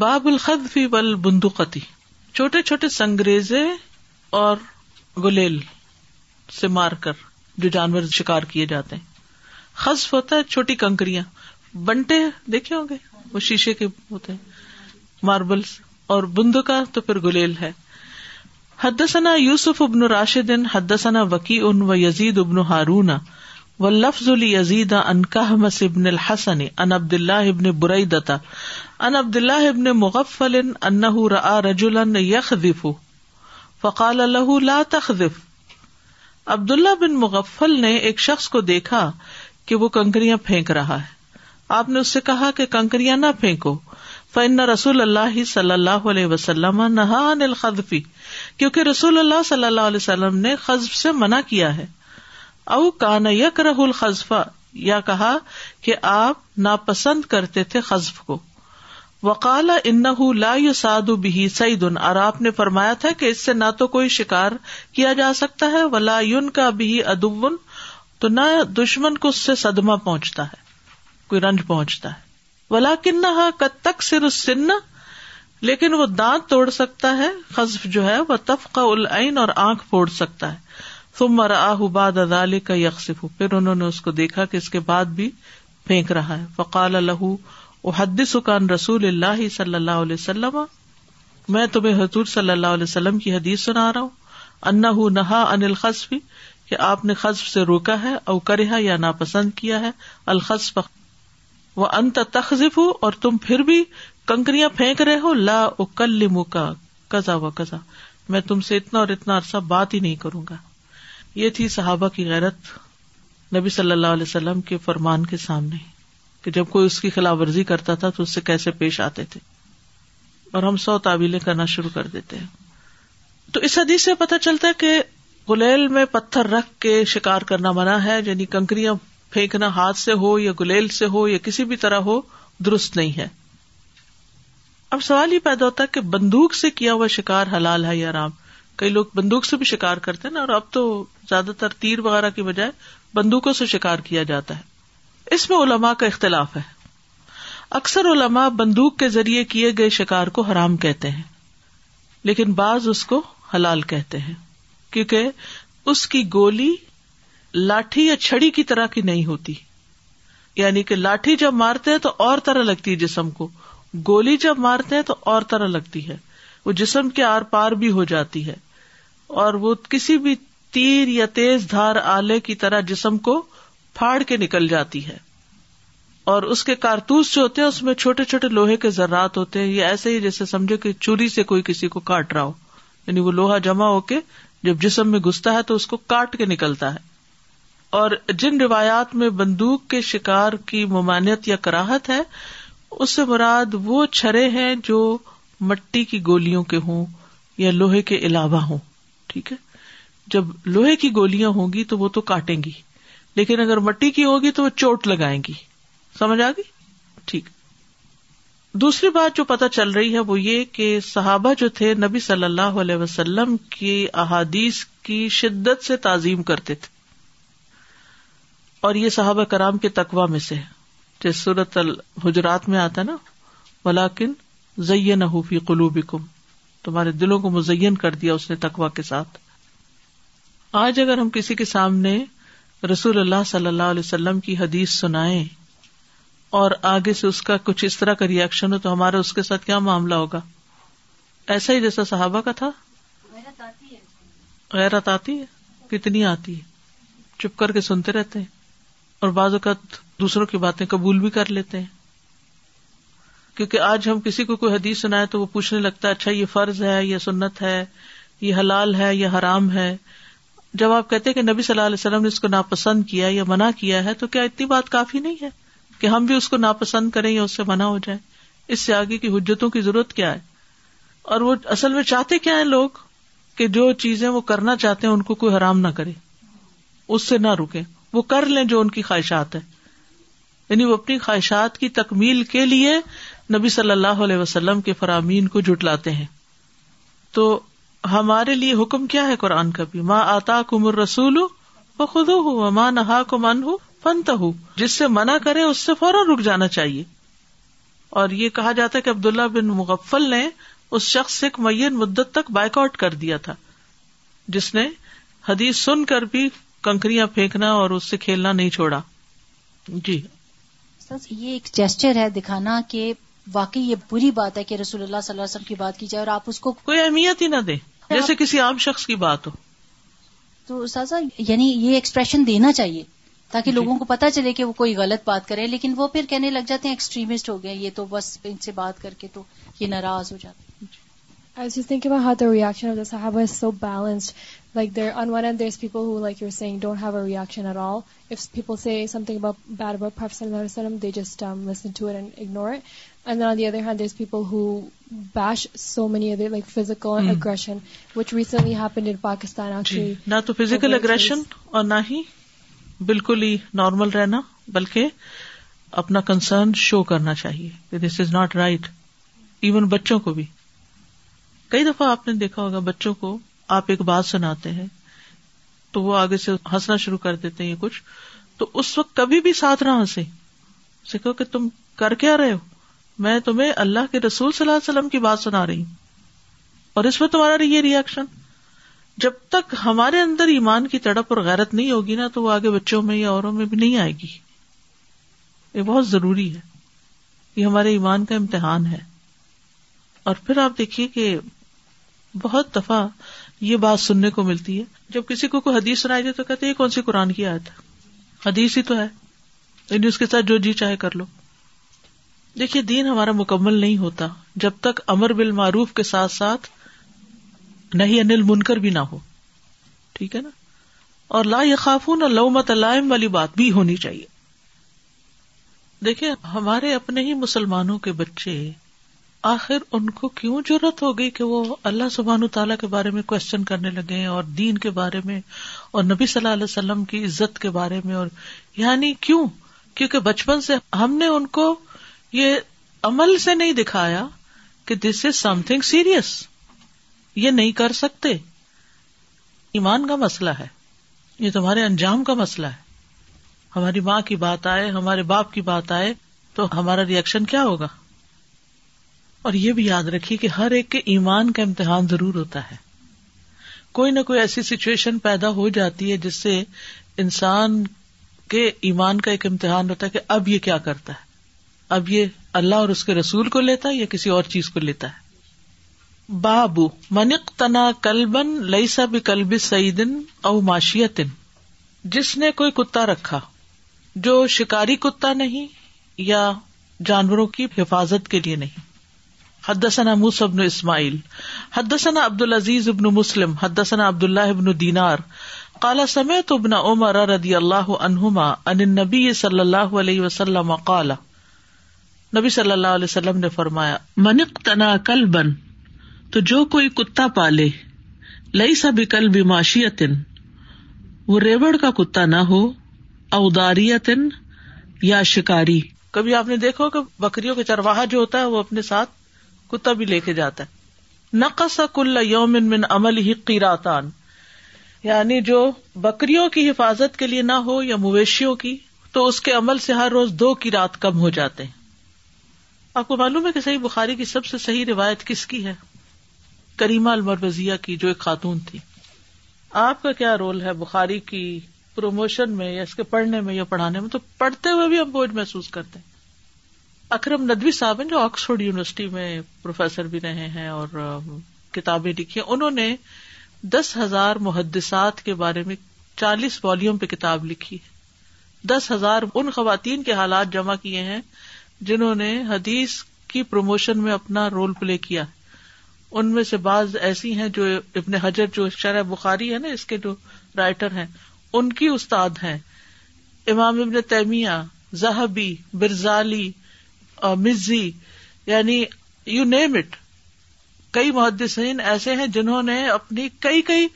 باب الخذف والبندقتی، چھوٹے چھوٹے سنگریزے اور گلیل سے مار کر جو جانور شکار کیے جاتے ہیں. خذف ہوتا ہے چھوٹی کنکریاں، بنٹے دیکھے ہوں گے وہ شیشے کے ہوتے ہیں، ماربلز. اور بندقہ تو پھر گلیل ہے. حدثنا یوسف ابن راشدن حدثنا وکیع و یزید ابن ہارون واللفظ لیزید عن کہمس ابن الحسن عن عبداللہ ابن بریدہ عن عبداللہ ابن مغفل انہ رأى رجلا یخذف فقال له لا تخذف. عبداللہ بن مغفل نے ایک شخص کو دیکھا کہ وہ کنکریاں پھینک رہا ہے. آپ نے اس سے کہا کہ کنکریاں نہ پھینکو. فإن رسول اللہ صلی اللہ علیہ وسلم نہى عن الخذف، کیونکہ رسول اللہ صلی اللہ علیہ وسلم نے خذف سے منع کیا ہے. او کان یکرہ الخذف، یا کہا کہ آپ ناپسند کرتے تھے خذف کو. وقال انہ لا یصاد بہ صید، اور آپ نے فرمایا تھا کہ اس سے نہ تو کوئی شکار کیا جا سکتا ہے، ولا ینکا بہ عدو، تو نہ دشمن کو اس سے صدمہ پہنچتا ہے، کوئی رنج پہنچتا ہے. ولکنہ قد تکسر السن، لیکن وہ دانت توڑ سکتا ہے خذف جو ہے، وتفقع العین، اور آنکھ پھوڑ سکتا ہے. ثم رآہ بعد ذلک یخسف، پھر انہوں نے اس کو دیکھا کہ اس کے بعد بھی پھینک رہا ہے. فقال لہ احدثک عن رسول اللہ صلی اللہ علیہ وسلم، میں تمہیں حضور صلی اللہ علیہ وسلم کی حدیث سنا رہا ہوں، انہ نہا عن الخذف، کہ آپ نے خذف سے روکا ہے، او کرہ یا ناپسند کیا ہے، الخذف. وانت تخذف، اور تم پھر بھی کنکریاں پھینک رہے ہو. لا اکلمک کذا و کذا، میں تم سے اتنا اور اتنا عرصہ بات ہی نہیں کروں گا. یہ تھی صحابہ کی غیرت نبی صلی اللہ علیہ وسلم کے فرمان کے سامنے، کہ جب کوئی اس کی خلاف ورزی کرتا تھا تو اس سے کیسے پیش آتے تھے. اور ہم 100 تعویلیں کرنا شروع کر دیتے ہیں. تو اس حدیث سے پتہ چلتا ہے کہ گلیل میں پتھر رکھ کے شکار کرنا منع ہے، یعنی کنکریاں پھینکنا ہاتھ سے ہو یا گلیل سے ہو یا کسی بھی طرح ہو، درست نہیں ہے. اب سوال یہ پیدا ہوتا ہے کہ بندوق سے کیا ہوا شکار حلال ہے یا حرام؟ کئی لوگ بندوق سے بھی شکار کرتے ہیں نا، اور اب تو زیادہ تر تیر وغیرہ کی بجائے بندوقوں سے شکار کیا جاتا ہے. اس میں علماء کا اختلاف ہے. اکثر علماء بندوق کے ذریعے کیے گئے شکار کو حرام کہتے ہیں، لیکن بعض اس کو حلال کہتے ہیں، کیونکہ اس کی گولی لاٹھی یا چھڑی کی طرح کی نہیں ہوتی. یعنی کہ لاٹھی جب مارتے ہیں تو اور طرح لگتی ہے جسم کو، گولی جب مارتے ہیں تو اور طرح لگتی ہے، وہ جسم کے آر پار بھی ہو جاتی ہے، اور وہ کسی بھی تیر یا تیز دھار آلے کی طرح جسم کو پھاڑ کے نکل جاتی ہے. اور اس کے کارتوس جو ہوتے ہیں اس میں چھوٹے چھوٹے لوہے کے ذرات ہوتے ہیں، یہ ایسے ہی جیسے سمجھے کہ چوری سے کوئی کسی کو کاٹ رہا ہو، یعنی وہ لوہا جمع ہو کے جب جسم میں گھستا ہے تو اس کو کاٹ کے نکلتا ہے. اور جن روایات میں بندوق کے شکار کی ممانعت یا کراہت ہے، اس سے مراد وہ چھرے ہیں جو مٹی کی گولیوں کے ہوں یا لوہے کے علاوہ ہوں. ٹھیک ہے، جب لوہے کی گولیاں ہوں گی تو وہ تو کاٹیں گی، لیکن اگر مٹی کی ہوگی تو وہ چوٹ لگائیں گی. سمجھ آ گئی؟ ٹھیک. دوسری بات جو پتہ چل رہی ہے وہ یہ کہ صحابہ جو تھے نبی صلی اللہ علیہ وسلم کی احادیث کی شدت سے تعظیم کرتے تھے، اور یہ صحابہ کرام کے تقویٰ میں سے ہے. جس سورۃ الحجرات میں آتا نا، ولیکن زینہ فی قلوبکم، تمہارے دلوں کو مزین کر دیا اس نے تقویٰ کے ساتھ. آج اگر ہم کسی کے سامنے رسول اللہ صلی اللہ علیہ وسلم کی حدیث سنائیں اور آگے سے اس کا کچھ اس طرح کا ری ایکشن ہو، تو ہمارا اس کے ساتھ کیا معاملہ ہوگا؟ ایسا ہی جیسا صحابہ کا تھا. غیرت آتی ہے؟ کتنی آتی ہے، چپ کر کے سنتے رہتے ہیں، اور بعض اوقات دوسروں کی باتیں قبول بھی کر لیتے ہیں. کیونکہ آج ہم کسی کو کوئی حدیث سنائے تو وہ پوچھنے لگتا ہے اچھا یہ فرض ہے، یہ سنت ہے، یہ حلال ہے، یہ حرام ہے. جب آپ کہتے ہیں کہ نبی صلی اللہ علیہ وسلم نے اس کو ناپسند کیا یا منع کیا ہے، تو کیا اتنی بات کافی نہیں ہے کہ ہم بھی اس کو ناپسند کریں یا اس سے منع ہو جائیں؟ اس سے آگے کی حجتوں کی ضرورت کیا ہے؟ اور وہ اصل میں چاہتے کیا ہیں لوگ، کہ جو چیزیں وہ کرنا چاہتے ہیں ان کو کوئی حرام نہ کرے، اس سے نہ رکیں، وہ کر لیں جو ان کی خواہشات ہے. یعنی وہ اپنی خواہشات کی تکمیل کے لیے نبی صلی اللہ علیہ وسلم کے فرامین کو جھٹلاتے ہیں. تو ہمارے لیے حکم کیا ہے قرآن کا بھی، ما آتاکم الرسول فخذوہ وما نہاکم عنہ فانتہوا، جس سے منع کرے اس سے فوراً رک جانا چاہیے. اور یہ کہا جاتا ہے کہ عبداللہ بن مغفل نے اس شخص سے ایک معین مدت تک بائیک آؤٹ کر دیا تھا جس نے حدیث سن کر بھی کنکریاں پھینکنا اور اس سے کھیلنا نہیں چھوڑا. جی یہ ایک جیسچر ہے دکھانا کہ واقعی یہ بری بات ہے کہ رسول اللہ صلی اللہ علیہ وسلم کی بات کی جائے اور آپ اس کو کوئی اہمیت ہی نہ دیں جیسے کسی عام شخص کی بات ہو. تو سازا یعنی یہ ایکسپریشن دینا چاہیے تاکہ لوگوں کو پتہ چلے کہ وہ کوئی غلط بات کرے, لیکن وہ پھر کہنے لگ جاتے ہیں ایکسٹریمسٹ ہو گئے یہ, تو بس ان سے بات کر کے تو یہ ناراض ہو جاتے ہیں. I was just thinking about how the reaction of the Sahaba is so balanced. Like there, on one end, there's people who, like you're saying, don't have a reaction at all. If people say something bad about Prophet Sallallahu Alaihi Wasallam, they just listen to it and ignore it. And then on the other hand, there's people who bash so many other, like physical aggression, which recently happened in Pakistan actually. Na to physical aggression aur na hi bilkul hi normal rehna, balki apna concern show karna chahiye. This is not right. Even bachchon ko bhi. کئی دفعہ آپ نے دیکھا ہوگا بچوں کو آپ ایک بات سناتے ہیں تو وہ آگے سے ہنسنا شروع کر دیتے ہیں یہ کچھ, تو اس وقت کبھی بھی ساتھ نہ ہنسے, اسے کہو کہ تم کر کیا رہے ہو, میں تمہیں اللہ کے رسول صلی اللہ علیہ وسلم کی بات سنا رہی ہوں اور اس وقت تمہارا یہ ری ایکشن. جب تک ہمارے اندر ایمان کی تڑپ اور غیرت نہیں ہوگی نا تو وہ آگے بچوں میں یا اوروں میں بھی نہیں آئے گی. یہ بہت ضروری ہے, یہ ہمارے ایمان کا امتحان ہے. اور پھر آپ دیکھیے کہ بہت دفعہ یہ بات سننے کو ملتی ہے جب کسی کو کوئی حدیث سنائی جائے تو کہتے ہیں یہ کون سی قرآن کی آیت ہے, حدیث ہی تو ہے, یعنی اس کے ساتھ جو جی چاہے کر لو. دیکھیے دین ہمارا مکمل نہیں ہوتا جب تک امر بالمعروف کے ساتھ ساتھ نہی عن المنکر بھی نہ ہو, ٹھیک ہے نا, اور لا یخافون لومۃ لائم والی بات بھی ہونی چاہیے. دیکھیں ہمارے اپنے ہی مسلمانوں کے بچے آخر ان کو کیوں جرأت ہو گئی کہ وہ اللہ سبحانہ تعالیٰ کے بارے میں کوسچن کرنے لگے اور دین کے بارے میں اور نبی صلی اللہ علیہ وسلم کی عزت کے بارے میں, اور یعنی کیوں؟ کیونکہ بچپن سے ہم نے ان کو یہ عمل سے نہیں دکھایا کہ دس از سم تھنگ سیریس, یہ نہیں کر سکتے. ایمان کا مسئلہ ہے, یہ تمہارے انجام کا مسئلہ ہے. ہماری ماں کی بات آئے, ہمارے باپ کی بات آئے تو ہمارا ریئیکشن کیا ہوگا؟ اور یہ بھی یاد رکھیے کہ ہر ایک کے ایمان کا امتحان ضرور ہوتا ہے. کوئی نہ کوئی ایسی سچویشن پیدا ہو جاتی ہے جس سے انسان کے ایمان کا ایک امتحان ہوتا ہے کہ اب یہ کیا کرتا ہے, اب یہ اللہ اور اس کے رسول کو لیتا ہے یا کسی اور چیز کو لیتا ہے. بابو من اقتنا کلبن لیس بکلب صیدن او ماشیتن, جس نے کوئی کتا رکھا جو شکاری کتا نہیں یا جانوروں کی حفاظت کے لیے نہیں. حدثنا موسی بن اسماعیل حدثنا عبدالعزیز ابن مسلم حدثنا عبداللہ بن دینار قال سمعت ابن عمر رضی اللہ عنہما عن النبی صلی اللہ علیہ وسلم قال, نبی صلی اللہ علیہ وسلم نے فرمایا, من اقتنى كلبا, تو جو کوئی کتا پالے, لیس بکلب ماشیۃ, وہ ریوڑ کا کتا نہ ہو, او داریۃ, یا شکاری. کبھی آپ نے دیکھا کہ بکریوں کے چرواہا جو ہوتا ہے وہ اپنے ساتھ کتا بھی لے کے جاتا ہے. نقص کل یوم من عملہ قیراتان, یعنی جو بکریوں کی حفاظت کے لیے نہ ہو یا مویشیوں کی تو اس کے عمل سے ہر روز 2 قیرات کم ہو جاتے ہیں. آپ کو معلوم ہے کہ صحیح بخاری کی سب سے صحیح روایت کس کی ہے؟ کریمہ المروزیا کی, جو ایک خاتون تھی. آپ کا کیا رول ہے بخاری کی پروموشن میں یا اس کے پڑھنے میں یا پڑھانے میں؟ تو پڑھتے ہوئے بھی ہم بوجھ محسوس کرتے ہیں. اکرم ندوی صاحب ہیں جو آکسفورڈ یونیورسٹی میں پروفیسر بھی رہے ہیں اور کتابیں لکھی ہیں, انہوں نے 10,000 محدثات کے بارے میں 40 والیوم پہ کتاب لکھی ہے. 10,000 ان خواتین کے حالات جمع کیے ہیں جنہوں نے حدیث کی پروموشن میں اپنا رول پلے کیا. ان میں سے بعض ایسی ہیں جو ابن حجر, جو شرح بخاری ہے نا اس کے جو رائٹر ہیں, ان کی استاد ہیں. امام ابن تیمیہ, ذہبی, برزالی, المزی, یعنی یو نیم اٹ. کئی محدثین ایسے ہیں جنہوں نے اپنی کئی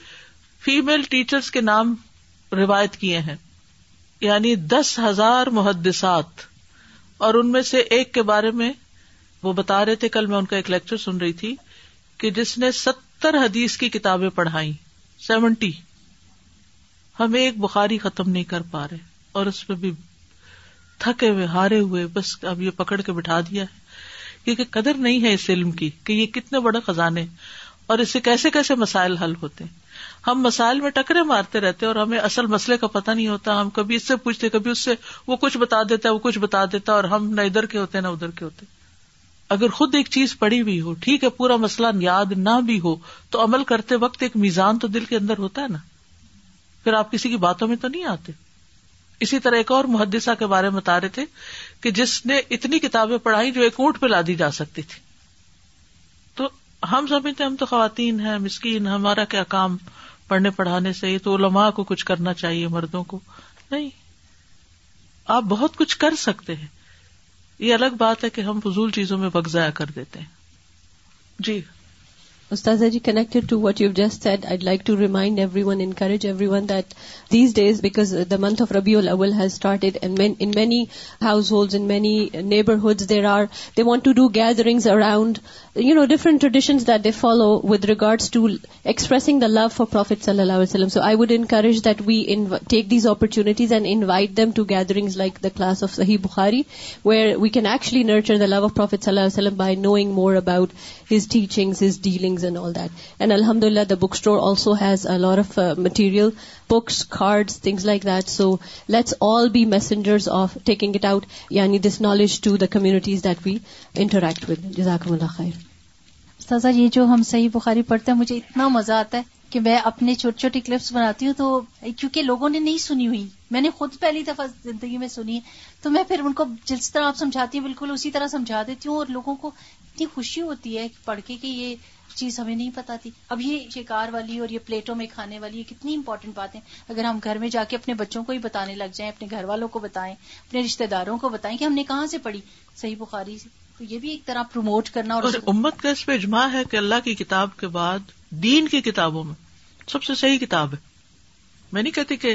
فیمیل ٹیچرز کے نام روایت کیے ہیں. یعنی 10,000 محدثات, اور ان میں سے ایک کے بارے میں وہ بتا رہے تھے, کل میں ان کا ایک لیکچر سن رہی تھی, کہ جس نے 70 حدیث کی کتابیں پڑھائیں, 70. ہم ایک بخاری ختم نہیں کر پا رہے اور اس پہ بھی تھکے ہوئے, ہارے ہوئے, بس اب یہ پکڑ کے بٹھا دیا ہے کیونکہ قدر نہیں ہے اس علم کی کہ یہ کتنے بڑے خزانے اور اس سے کیسے کیسے مسائل حل ہوتے ہیں. ہم مسائل میں ٹکرے مارتے رہتے اور ہمیں اصل مسئلے کا پتہ نہیں ہوتا. ہم کبھی اس سے پوچھتے کبھی اس سے، وہ کچھ بتا دیتا ہے وہ کچھ بتا دیتا، اور ہم نہ ادھر کے ہوتے نہ ادھر کے ہوتے. اگر خود ایک چیز پڑی ہوئی ہو، ٹھیک ہے پورا مسئلہ یاد نہ بھی ہو، تو عمل کرتے وقت ایک میزان تو دل کے اندر ہوتا ہے نا، پھر آپ کسی کی باتوں میں تو نہیں آتے. اسی طرح ایک اور محدثہ کے بارے میں بتا رہے تھے کہ جس نے اتنی کتابیں پڑھائی جو ایک اونٹ پہ لادی جا سکتی تھی. تو ہم سمجھتے ہم تو خواتین ہیں مسکین، ہمارا کیا کام پڑھنے پڑھانے سے، یہ تو علماء کو کچھ کرنا چاہیے مردوں کو. نہیں، آپ بہت کچھ کر سکتے ہیں. یہ الگ بات ہے کہ ہم فضول چیزوں میں وقت ضائع کر دیتے ہیں. جی Ustazah ji, connected to what you've just said, I'd like to remind everyone, encourage everyone that these days, because the month of Rabiul Awwal has started and in many households, in many neighborhoods they want to do gatherings around, different traditions that they follow with regards to expressing the love for Prophet Sallallahu Alaihi Wasallam. So I would encourage that we take these opportunities and invite them to gatherings like the class of Sahih Bukhari, where we can actually nurture the love of Prophet Sallallahu Alaihi Wasallam by knowing more about his teachings, his dealings, and all that. And alhamdulillah, the bookstore also has a lot of material, books, cards, things like that. So let's all be messengers of taking it out, yani this knowledge to the communities that we interact with. Jazakumullah khair. Ustaza, ye jo hum Sahih Bukhari padhte hain, mujhe itna maza aata hai کہ میں اپنے چھوٹے چھوٹے clips بناتی ہوں، تو کیونکہ لوگوں نے نہیں سنی ہوئی، میں نے خود پہلی دفعہ زندگی میں سنی، تو میں پھر ان کو جس طرح آپ سمجھاتی ہیں بالکل اسی طرح سمجھا دیتی ہوں، اور لوگوں کو اتنی خوشی ہوتی ہے پڑھ کے کہ یہ چیز ہمیں نہیں پتا تھی. اب یہ شکار والی اور یہ پلیٹوں میں کھانے والی، یہ کتنی امپورٹنٹ باتیں اگر ہم گھر میں جا کے اپنے بچوں کو ہی بتانے لگ جائیں، اپنے گھر والوں کو بتائیں، اپنے رشتہ داروں کو بتائیں کہ ہم نے کہاں سے پڑھی، صحیح بخاری سے. تو یہ بھی ایک طرح پروموٹ کرنا. اور امت کا اس پہ اجماع ہے کہ اللہ کی کتاب کے بعد دین کی کتابوں میں سب سے صحیح کتاب ہے. میں نہیں کہتی کہ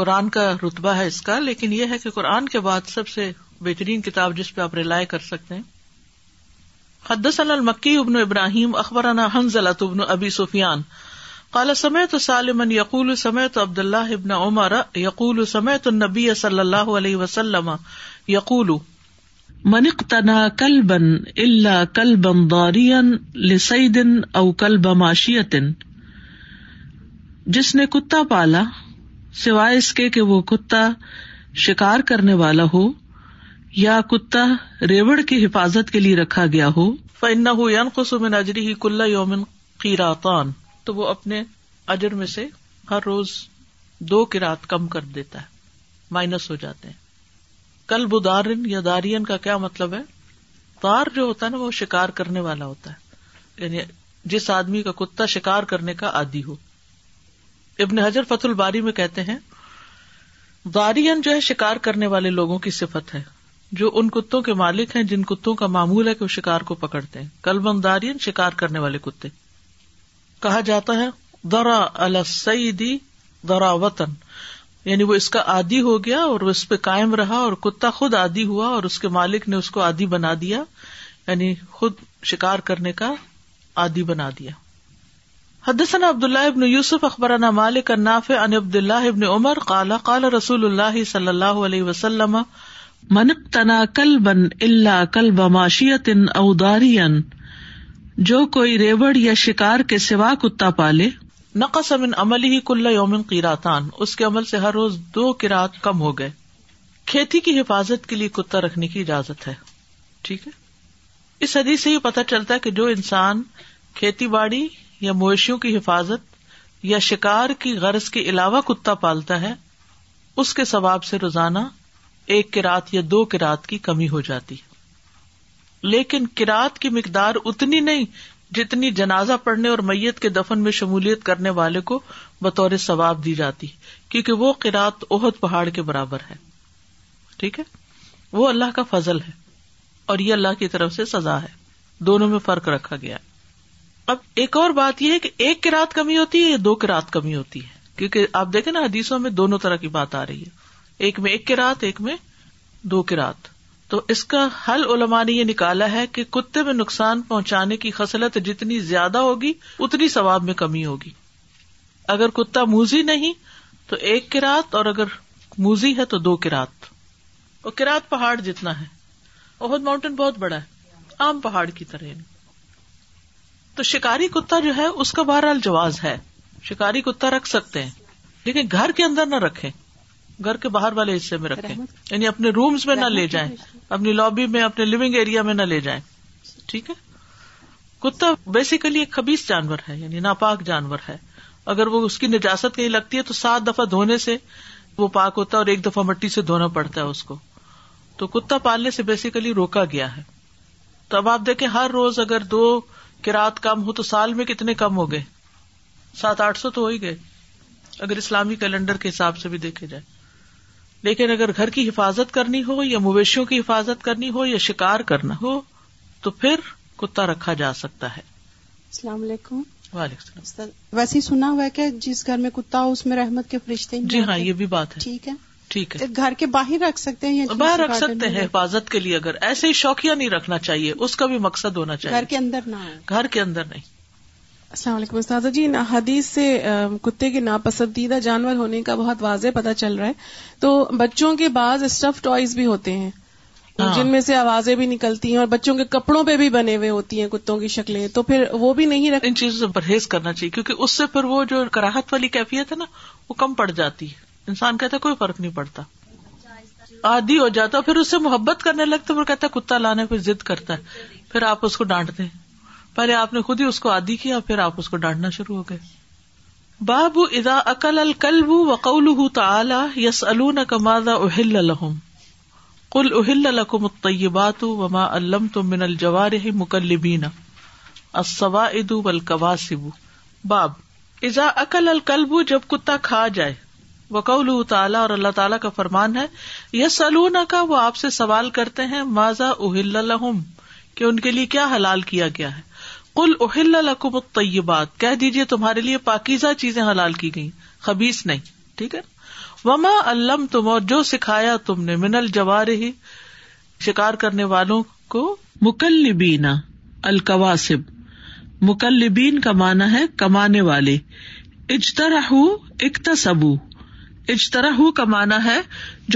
قرآن کا رتبہ ہے اس کا، لیکن یہ ہے کہ قرآن کے بعد سب سے بہترین کتاب جس پہ آپ رلائے کر سکتے ہیں. حدثنا المکی ابن ابراہیم اخبرنا حنزلت ابن ابی سفیان قال سمعت سالما یقول سمعت عبداللہ ابن عمر یقول سمعت النبی صلی اللہ علیہ وسلم یقول من اقتنى كلبا الا كلبا ضاريا لصيد او كلب ماشية، جس نے کتا پالا سوائے اس کے کہ وہ کتا شکار کرنے والا ہو یا کتا ریوڑ کی حفاظت کے لیے رکھا گیا ہو، فَإِنَّهُ يَنْقُصُ مِنْ أَجْرِهِ كُلَّ يَوْمٍ قِيرَاطَانِ، تو وہ اپنے اجر میں سے ہر روز 2 قیراط کم کر دیتا ہے، مائنس ہو جاتے ہیں. کلب دارن یا دارین کا کیا مطلب ہے؟ دار جو ہوتا ہے نا وہ شکار کرنے والا ہوتا ہے، یعنی جس آدمی کا کتا شکار کرنے کا عادی ہو. ابن حجر فتح الباری میں کہتے ہیں دارین جو ہے شکار کرنے والے لوگوں کی صفت ہے، جو ان کتوں کے مالک ہیں جن کتوں کا معمول ہے کہ وہ شکار کو پکڑتے ہیں. کلبن دارین شکار کرنے والے کتے. کہا جاتا ہے درا علی الصید دراوتن، یعنی وہ اس کا عادی ہو گیا اور اس پہ قائم رہا، اور کتا خود عادی ہوا اور اس کے مالک نے اس کو عادی بنا دیا، یعنی خود شکار کرنے کا عادی بنا دیا. حدثنا عبداللہ ابن یوسف اخبرنا مالک النافع عن عبداللہ ابن عمر قال قال رسول اللہ صلی اللہ علیہ وسلم من اقتنى كلبا الا كلب ماشية او داريا، جو کوئی ریوڑ یا شکار کے سوا کتا پالے، نقص من عمله كل يوم قيراطان، اس کے عمل سے ہر روز 2 قیراط کم ہو گئے. کھیتی کی حفاظت کے لیے کتا رکھنے کی اجازت ہے، ٹھیک ہے. اس حدیث سے یہ پتہ چلتا ہے کہ جو انسان کھیتی باڑی یا مویشیوں کی حفاظت یا شکار کی غرض کے علاوہ کتا پالتا ہے، اس کے ثواب سے روزانہ 1 قیراط یا 2 قیراط کی کمی ہو جاتی ہے. لیکن قیراط کی مقدار اتنی نہیں جتنی جنازہ پڑھنے اور میت کے دفن میں شمولیت کرنے والے کو بطور ثواب دی جاتی ہے، کیونکہ وہ قیراط احد پہاڑ کے برابر ہے، ٹھیک ہے. وہ اللہ کا فضل ہے اور یہ اللہ کی طرف سے سزا ہے، دونوں میں فرق رکھا گیا ہے. اب ایک اور بات یہ ہے کہ 1 قیراط کمی ہوتی ہے یا 2 قیراط کمی ہوتی ہے، کیونکہ آپ دیکھیں نا حدیثوں میں دونوں طرح کی بات آ رہی ہے، ایک میں 1 قیراط ایک میں 2 قیراط. تو اس کا حل علماء نے یہ نکالا ہے کہ کتے میں نقصان پہنچانے کی خصلت جتنی زیادہ ہوگی اتنی ثواب میں کمی ہوگی. اگر کتا موذی نہیں تو 1 قیراط، اور اگر موذی ہے تو 2 قیراط. اور قیراط پہاڑ جتنا ہے، احد ماؤنٹین بہت بڑا ہے، عام پہاڑ کی طرح. تو شکاری کتا جو ہے اس کا بہرحال جواز ہے, شکاری کتا رکھ سکتے ہیں, لیکن گھر کے اندر نہ رکھیں, گھر کے باہر والے حصے میں رکھیں, یعنی اپنے رومز میں نہ لے جائیں, اپنی لابی میں, اپنے لیونگ ایریا میں نہ لے جائیں. ٹھیک ہے, کتا بیسیکلی ایک خبیث جانور ہے, یعنی ناپاک جانور ہے. اگر وہ اس کی نجاست کہیں لگتی ہے تو 7 دفعہ دھونے سے وہ پاک ہوتا ہے, اور 1 دفعہ مٹی سے دھونا پڑتا ہے اس کو. تو کتا پالنے سے بیسیکلی روکا گیا ہے. تو اب آپ دیکھیں ہر روز اگر 2 قرات کم ہو تو سال میں کتنے کم ہو گئے, 700-800 تو ہو ہی گئے اگر اسلامی کیلنڈر کے حساب سے بھی دیکھے جائے. لیکن اگر گھر کی حفاظت کرنی ہو یا مویشیوں کی حفاظت کرنی ہو یا شکار کرنا ہو تو پھر کتا رکھا جا سکتا ہے. السلام علیکم. وعلیکم السلام. ویسے سنا ہوا ہے کہ جس گھر میں کتا ہو اس میں رحمت کے فرشتے. جی ہاں, یہ بھی بات ہے. ٹھیک ہے, ٹھیک ہے. گھر کے باہر رکھ سکتے ہیں, باہر رکھ سکتے ہیں حفاظت کے لیے, اگر ایسے ہی شوقیہ نہیں رکھنا چاہیے, اس کا بھی مقصد ہونا چاہیے. گھر کے اندر نہ, گھر کے اندر نہیں. السلام علیکم استاذہ جی, حدیث سے کتے کے ناپسندیدہ جانور ہونے کا بہت واضح پتہ چل رہا ہے. تو بچوں کے بعض اسٹف ٹوائز بھی ہوتے ہیں جن میں سے آوازیں بھی نکلتی ہیں, اور بچوں کے کپڑوں پہ بھی بنے ہوئے ہوتی ہیں کتوں کی شکلیں, تو پھر وہ بھی نہیں رکھ, ان چیزوں سے پرہیز کرنا چاہیے, کیونکہ اس سے پھر وہ جو کراہت والی کیفیت ہے نا وہ کم پڑ جاتی ہے. انسان کہتا ہے کوئی فرق نہیں پڑتا, عادی ہو جاتا, پھر اس سے محبت کرنے لگتا, پھر کہتا ہے کتا لانے پہ ضد کرتا ہے, پھر آپ اس کو ڈانٹتے ہیں. پہلے آپ نے خود ہی اس کو عادی کیا, پھر آپ اس کو ڈانٹنا شروع ہو گئے. باب اذا اکل الکلب وقوله تعالی یسألونک ماذا احل لهم قل احل لکم الطیبات وما علمتم من الجوارح مکلبین الصواعد والکواسب. باب اذا اکل الکلب, جب کتا کھا جائے, وقوله تعالی, اور اللہ تعالیٰ کا فرمان ہے, یسألونک, وہ آپ سے سوال کرتے ہیں, ماذا احل لهم, کہ ان کے لیے کیا حلال کیا گیا ہے. قل احل لکم الطیبات, کہہ دیجئے تمہارے لیے پاکیزہ چیزیں حلال کی گئی, خبیث نہیں. ٹھیک ہے. وما علمتم, اور جو سکھایا تم نے, من الجوارح, شکار کرنے والوں کو, مکلبین القواسب. مکلبین کا معنی ہے کمانے والے. اجترحوا اکتسبوا, اجترحوا کا معنی ہے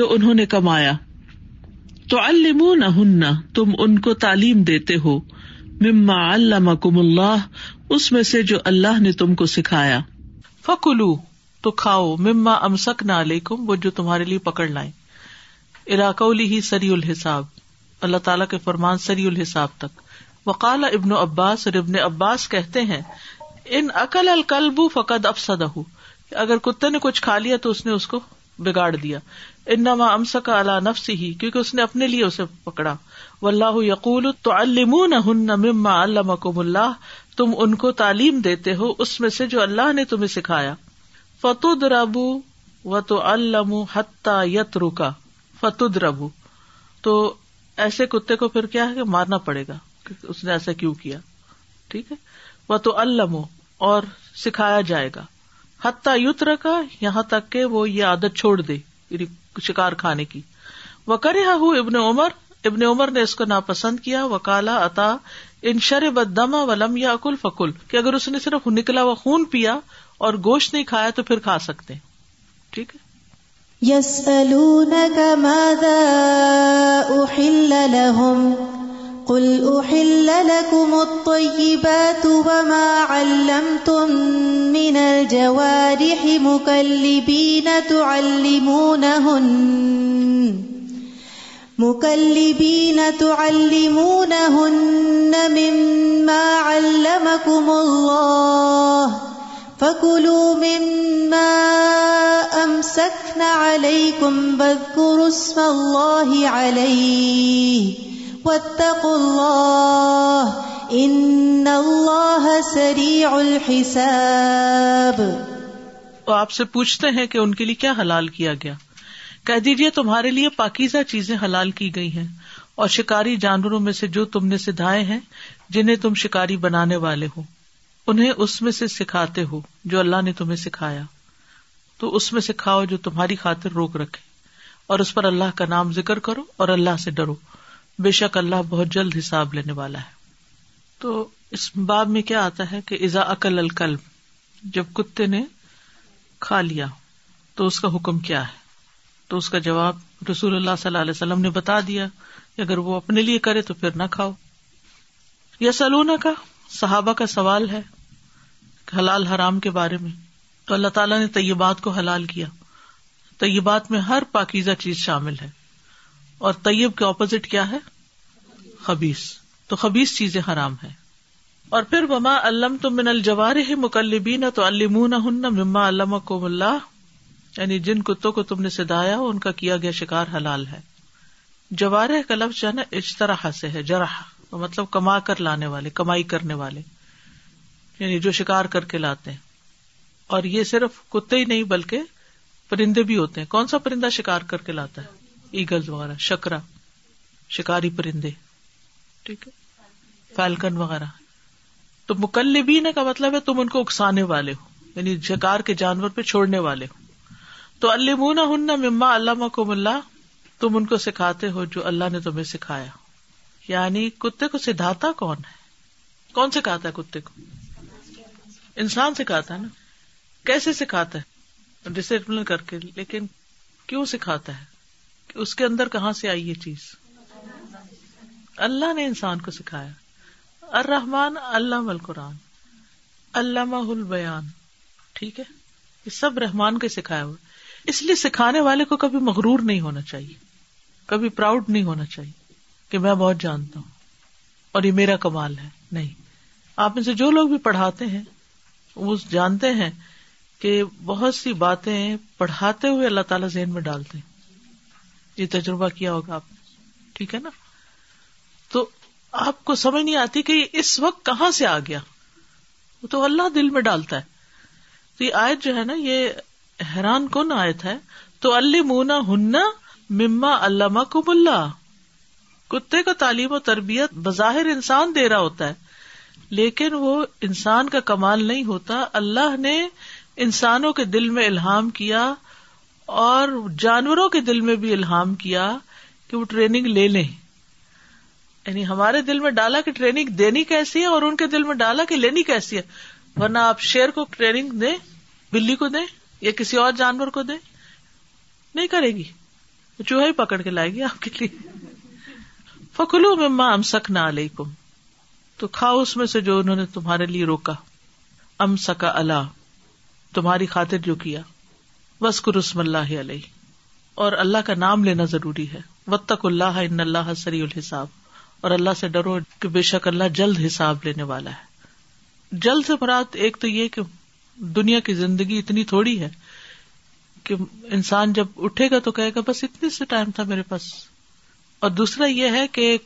جو انہوں نے کمایا. تعلمونہن, تم ان کو تعلیم دیتے ہو, مما علمکم اللہ, اس میں سے جو اللہ نے تم کو سکھایا. فکلوا, تو کھاؤ, مما امسکنا علیکم, وہ جو تمہارے لیے پکڑ لائیں. الی قولہ سریع الحساب, اللہ تعالیٰ کے فرمان سریع الحساب تک. وقال ابن عباس, اور ابن عباس کہتے ہیں, ان اکل الکلب فقد افسدہ, اگر کتے نے کچھ کھا لیا تو اس نے اس کو بگاڑ دیا. انما امسک علی نفسہ, کیونکہ اس نے اپنے لیے اسے پکڑا. واللہ یقول تعلمونہن مما علمکم اللہ, تم ان کو تعلیم دیتے ہو اس میں سے جو اللہ نے تمہیں سکھایا. فتضربوا وتعلموا حتی یترکا فتضربوا, تو ایسے کتے کو پھر کیا ہے کہ مارنا پڑے گا کہ اس نے ایسا کیوں کیا. ٹھیک ہے. وتعلموا, اور سکھایا جائے گا, حتی یترکا, یہاں تک کہ وہ یہ عادت چھوڑ دے شکار کھانے کی. وکرہہ ابن عمر, ابن عمر نے اس کو ناپسند کیا. وقالا اتا ان شرب الدم ولم یاکل فکل, کہ اگر اس نے صرف نکلا ہوا خون پیا اور گوشت نہیں کھایا تو پھر کھا سکتے. ٹھیک ہے. یسألونک ماذا احل لهم قل احل لكم الطیبات وما علمتم من الجوارح مکلبین تعلمونهن مما علمکم اللہ فکلوا مما امسکن علیکم واذکروا اسم اللہ علیہ واتقوا اللہ ان اللہ سریع الحساب. وہ آپ سے پوچھتے ہیں کہ ان کے لیے کیا حلال کیا گیا. کہہ دیجئے تمہارے لیے پاکیزہ چیزیں حلال کی گئی ہیں, اور شکاری جانوروں میں سے جو تم نے سدھائے ہیں جنہیں تم شکاری بنانے والے ہو, انہیں اس میں سے سکھاتے ہو جو اللہ نے تمہیں سکھایا, تو اس میں سے کھاؤ جو تمہاری خاطر روک رکھے, اور اس پر اللہ کا نام ذکر کرو, اور اللہ سے ڈرو, بے شک اللہ بہت جلد حساب لینے والا ہے. تو اس باب میں کیا آتا ہے کہ اذا اکل الکلب, جب کتے نے کھا لیا تو اس کا حکم کیا ہے. تو اس کا جواب رسول اللہ صلی اللہ علیہ وسلم نے بتا دیا, اگر وہ اپنے لیے کرے تو پھر نہ کھاؤ, یسألونہ کا صحابہ کا سوال ہے حلال حرام کے بارے میں، تو اللہ تعالیٰ نے طیبات کو حلال کیا، طیبات میں ہر پاکیزہ چیز شامل ہے، اور طیب کے اپوزٹ کیا ہے؟ خبیث، تو خبیث چیزیں حرام ہیں. اور پھر وما علمتم من الجوارح مقلبین تعلمونہن مما علمکم اللہ، یعنی جن کتوں کو تم نے سدایا ان کا کیا گیا شکار حلال ہے. جوارح کا لفظ جانا اجتراح سے ہے، جرح مطلب کما کر لانے والے، کمائی کرنے والے، یعنی جو شکار کر کے لاتے ہیں. اور یہ صرف کتے ہی نہیں بلکہ پرندے بھی ہوتے ہیں. کون سا پرندہ شکار کر کے لاتا ہے؟ ایگلز وغیرہ، شکرا، شکاری پرندے، ٹھیک ہے، فالکن وغیرہ. تو مقلبین کا مطلب ہے تم ان کو اکسانے والے ہو، یعنی شکار کے جانور پہ چھوڑنے والے ہو. تو علمونہن مما علمکم اللہ، تم ان کو سکھاتے ہو جو اللہ نے تمہیں سکھایا. یعنی کتے کو سدھاتا کون ہے؟ کون سکھاتا ہے کتے کو؟ انسان سکھاتا ہے نا. کیسے سکھاتا ہے؟ ڈسپلن کر کے. لیکن کیوں سکھاتا ہے؟ کہ اس کے اندر کہاں سے آئی یہ چیز؟ اللہ نے انسان کو سکھایا. الرحمن علم القرآن علمہ البیان، ٹھیک ہے، یہ سب رحمان کے سکھایا ہوا. اس لیے سکھانے والے کو کبھی مغرور نہیں ہونا چاہیے، کبھی پراؤڈ نہیں ہونا چاہیے کہ میں بہت جانتا ہوں اور یہ میرا کمال ہے. نہیں، آپ میں سے جو لوگ بھی پڑھاتے ہیں وہ جانتے ہیں کہ بہت سی باتیں پڑھاتے ہوئے اللہ تعالیٰ ذہن میں ڈالتے ہیں. یہ تجربہ کیا ہوگا آپ نے، ٹھیک ہے نا. تو آپ کو سمجھ نہیں آتی کہ یہ اس وقت کہاں سے آ گیا، وہ تو اللہ دل میں ڈالتا ہے. تو یہ آیت جو ہے نا، یہ حیران کن آیت ہے. تو علمونہن مما علمکم اللہ، کتے کو تعلیم و تربیت بظاہر انسان دے رہا ہوتا ہے، لیکن وہ انسان کا کمال نہیں ہوتا. اللہ نے انسانوں کے دل میں الہام کیا اور جانوروں کے دل میں بھی الہام کیا کہ وہ ٹریننگ لے لیں. یعنی ہمارے دل میں ڈالا کہ ٹریننگ دینی کیسی ہے، اور ان کے دل میں ڈالا کہ لینی کیسی ہے. ورنہ آپ شیر کو ٹریننگ دیں، بلی کو دیں یا کسی اور جانور کو دیں، نہیں کرے گی، چوہا ہی پکڑ کے لائے گی آپ کے لیے. فَكُلُوا مِمَّا أَمْسَكْنَا عَلَيْكُمْ، تو کھاؤ اس میں سے جو انہوں نے تمہارے لیے روکا، امسک اللہ، تمہاری خاطر جو کیا. وَاذْكُرُوا اسْمَ اللَّهِ عَلَيْهِ، اور اللہ کا نام لینا ضروری ہے. وَاتَّقُوا اللَّهَ إِنَّ اللَّهَ سَرِيعُ الْحِسَابِ، اور اللہ سے ڈرو کہ بے شک اللہ جلد حساب لینے والا ہے. جلد سے مراد ایک تو یہ کہ دنیا کی زندگی اتنی تھوڑی ہے کہ انسان جب اٹھے گا تو کہے گا بس اتنے سے ٹائم تھا میرے پاس. اور دوسرا یہ ہے کہ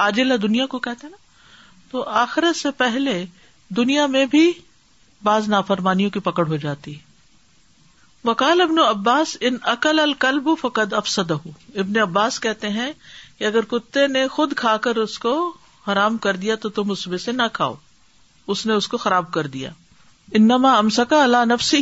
عاجلہ دنیا کو کہتے ہیں نا، تو آخرت سے پہلے دنیا میں بھی بعض نافرمانیوں کی پکڑ ہو جاتی ہے. وقال ابن عباس ان اکل الکلب فقد افسدہ، ابن عباس کہتے ہیں کہ اگر کتے نے خود کھا کر اس کو حرام کر دیا تو تم اس میں سے نہ کھاؤ، اس نے اس کو خراب کر دیا. انما امسکا علی نفسہ،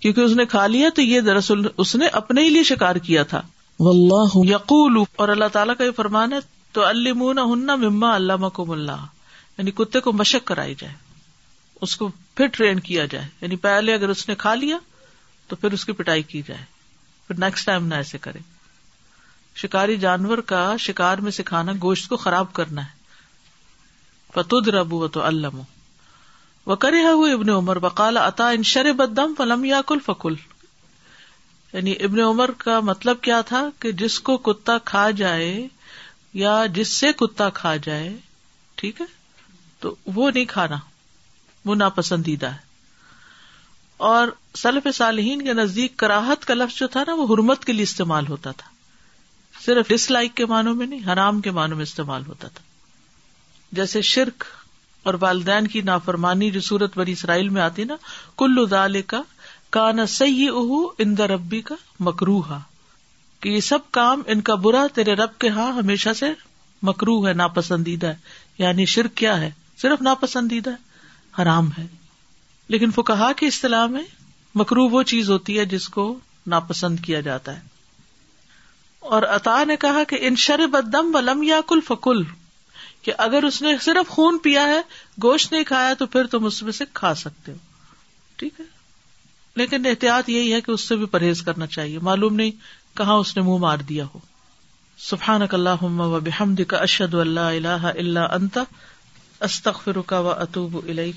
کیونکہ اس نے کھا لیا تو یہ دراصل اس نے اپنے ہی لیے شکار کیا تھا. واللہ یقول، اور اللہ تعالیٰ کا یہ فرمان ہے تعلمونہن مما علمکم اللہ، یعنی کتے کو مشق کرائی جائے، اس کو پھر ٹرین کیا جائے. یعنی پہلے اگر اس نے کھا لیا تو پھر اس کی پٹائی کی جائے، پھر نیکسٹ ٹائم نہ ایسے کرے. شکاری جانور کا شکار میں سکھانا گوشت کو خراب کرنا ہے. فتضربوا وتعلموا. وکرہہ ابن عمر وقال اتا ان شرب الدم فلم یاکل فکل، یعنی ابن عمر کا مطلب کیا تھا کہ جس کو کتا کھا جائے یا جس سے کتا کھا جائے، ٹھیک ہے، تو وہ نہیں کھانا، وہ ناپسندیدہ ہے. اور سلف صالحین کے نزدیک کراہت کا لفظ جو تھا نا، وہ حرمت کے لیے استعمال ہوتا تھا، صرف ڈس لائک کے معنوں میں نہیں، حرام کے معنوں میں استعمال ہوتا تھا. جیسے شرک اور والدین کی نافرمانی جو سورت بنی اسرائیل میں آتی نا، کل ذالک کان سیئہ عند ربک مکروہا، کہ یہ سب کام ان کا برا تیرے رب کے ہاں ہمیشہ سے مکروہ ہے، ناپسندیدہ ہے. یعنی شرک کیا ہے؟ صرف ناپسندیدہ ہے، حرام ہے. لیکن فقہا کی اصطلاح میں مکروہ وہ چیز ہوتی ہے جس کو ناپسند کیا جاتا ہے. اور عطا نے کہا کہ ان شرب الدم ولم یاکل فکل، کہ اگر اس نے صرف خون پیا ہے، گوشت نہیں کھایا، تو پھر تم اس میں سے کھا سکتے ہو، ٹھیک ہے. لیکن احتیاط یہی ہے کہ اس سے بھی پرہیز کرنا چاہیے، معلوم نہیں کہاں اس نے منہ مار دیا ہو. سبحانک اللہم و بحمدک اشہد ان لا الہ الا انت استغفرک و اتوب الیک.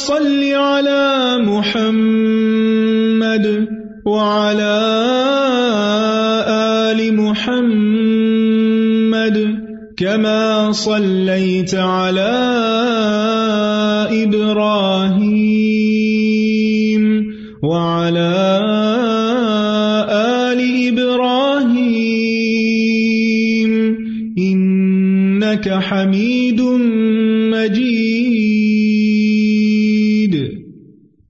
صل على محمد وعلى آل محمد كما صليت على إبراهيم وعلى آل إبراهيم إنك حميد مجيد.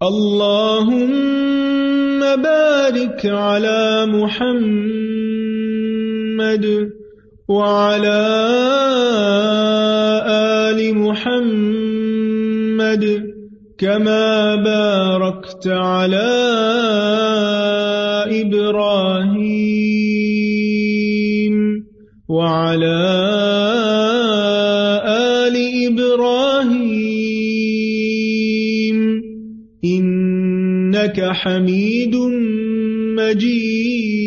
اللهم بارك على محمد وعلى آل محمد كما باركت على إبراهيم وعلى آل إبراهيم إنك حميد مجيد.